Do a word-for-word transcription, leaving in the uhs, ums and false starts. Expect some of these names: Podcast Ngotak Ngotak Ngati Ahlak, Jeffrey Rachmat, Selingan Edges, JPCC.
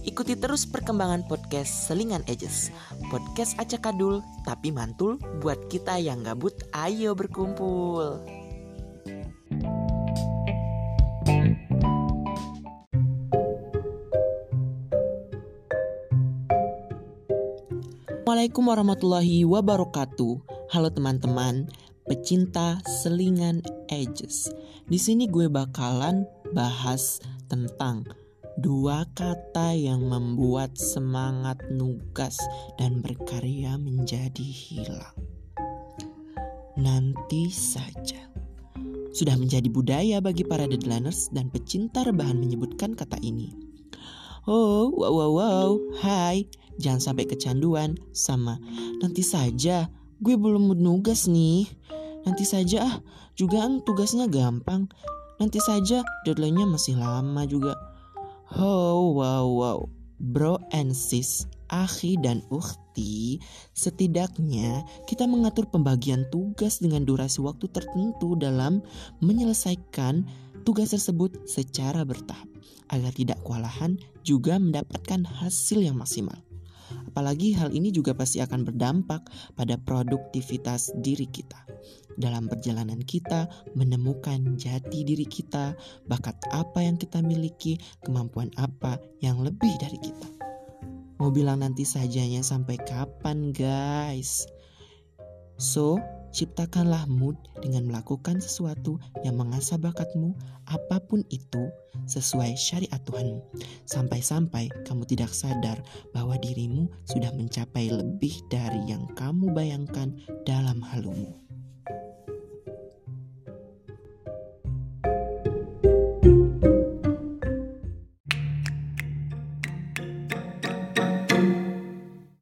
Ikuti terus perkembangan podcast Selingan Edges, podcast acak adul tapi mantul buat kita yang gabut. Ayo berkumpul. Assalamualaikum warahmatullahi wabarakatuh. Halo teman-teman, pecinta Selingan Edges. Di sini gue bakalan bahas tentang dua kata yang membuat semangat nugas dan berkarya menjadi hilang. Nanti saja. Sudah menjadi budaya bagi para deadliners dan pecinta rebahan menyebutkan kata ini. Oh, wow, wow, wow, hai, jangan sampai kecanduan sama nanti saja, gue belum menugas nih. Nanti saja ah, jugaan tugasnya gampang. Nanti saja deadline-nya masih lama juga. Oh, wow, wow, bro and sis, akhi dan ukhti, setidaknya kita mengatur pembagian tugas dengan durasi waktu tertentu dalam menyelesaikan tugas tersebut secara bertahap, agar tidak kewalahan juga mendapatkan hasil yang maksimal. Apalagi hal ini juga pasti akan berdampak pada produktivitas diri kita. Dalam perjalanan kita menemukan jati diri kita, bakat apa yang kita miliki, kemampuan apa yang lebih dari kita. Mau bilang nanti sajanya sampai kapan, guys? So, ciptakanlah mood dengan melakukan sesuatu yang mengasah bakatmu, apapun itu, sesuai syariat Tuhanmu. Sampai-sampai kamu tidak sadar bahwa dirimu sudah mencapai lebih dari yang kamu bayangkan dalam halumu.